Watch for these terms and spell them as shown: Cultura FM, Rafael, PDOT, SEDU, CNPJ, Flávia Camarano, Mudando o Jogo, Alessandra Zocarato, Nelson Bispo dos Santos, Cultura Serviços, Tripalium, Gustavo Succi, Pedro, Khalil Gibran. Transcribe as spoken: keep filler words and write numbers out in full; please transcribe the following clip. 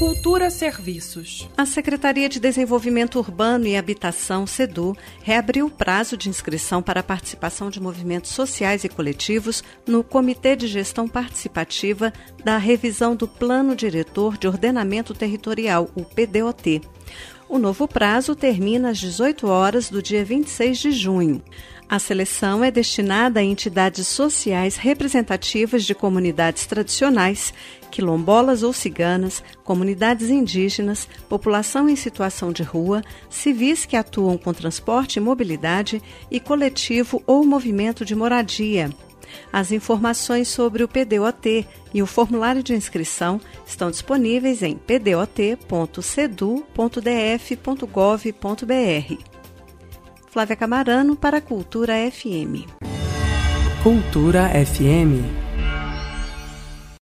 Cultura Serviços. A Secretaria de Desenvolvimento Urbano e Habitação, SEDU, reabriu o prazo de inscrição para a participação de movimentos sociais e coletivos no Comitê de Gestão Participativa da Revisão do Plano Diretor de Ordenamento Territorial, o P D O T. O novo prazo termina às dezoito horas do dia vinte e seis de junho. A seleção é destinada a entidades sociais representativas de comunidades tradicionais, quilombolas ou ciganas, comunidades indígenas, população em situação de rua, civis que atuam com transporte e mobilidade e coletivo ou movimento de moradia. As informações sobre o P D O T e o formulário de inscrição estão disponíveis em p d o t ponto c e d u ponto d f ponto gov ponto b r. Flávia Camarano para a Cultura F M. Cultura F M.